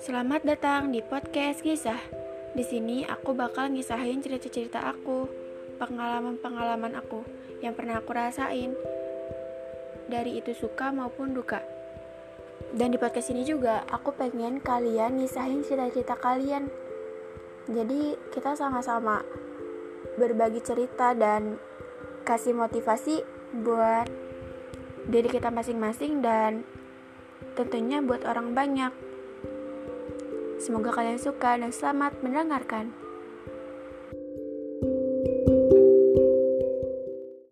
Selamat datang di podcast Kisah. Di sini aku bakal ngisahin cerita-cerita aku, pengalaman-pengalaman aku yang pernah aku rasain, dari itu suka maupun duka. Dan di podcast ini juga aku pengen kalian ngisahin cerita-cerita kalian. Jadi kita sama-sama berbagi cerita dan kasih motivasi buat diri kita masing-masing dan tentunya buat orang banyak. Semoga kalian suka dan selamat mendengarkan.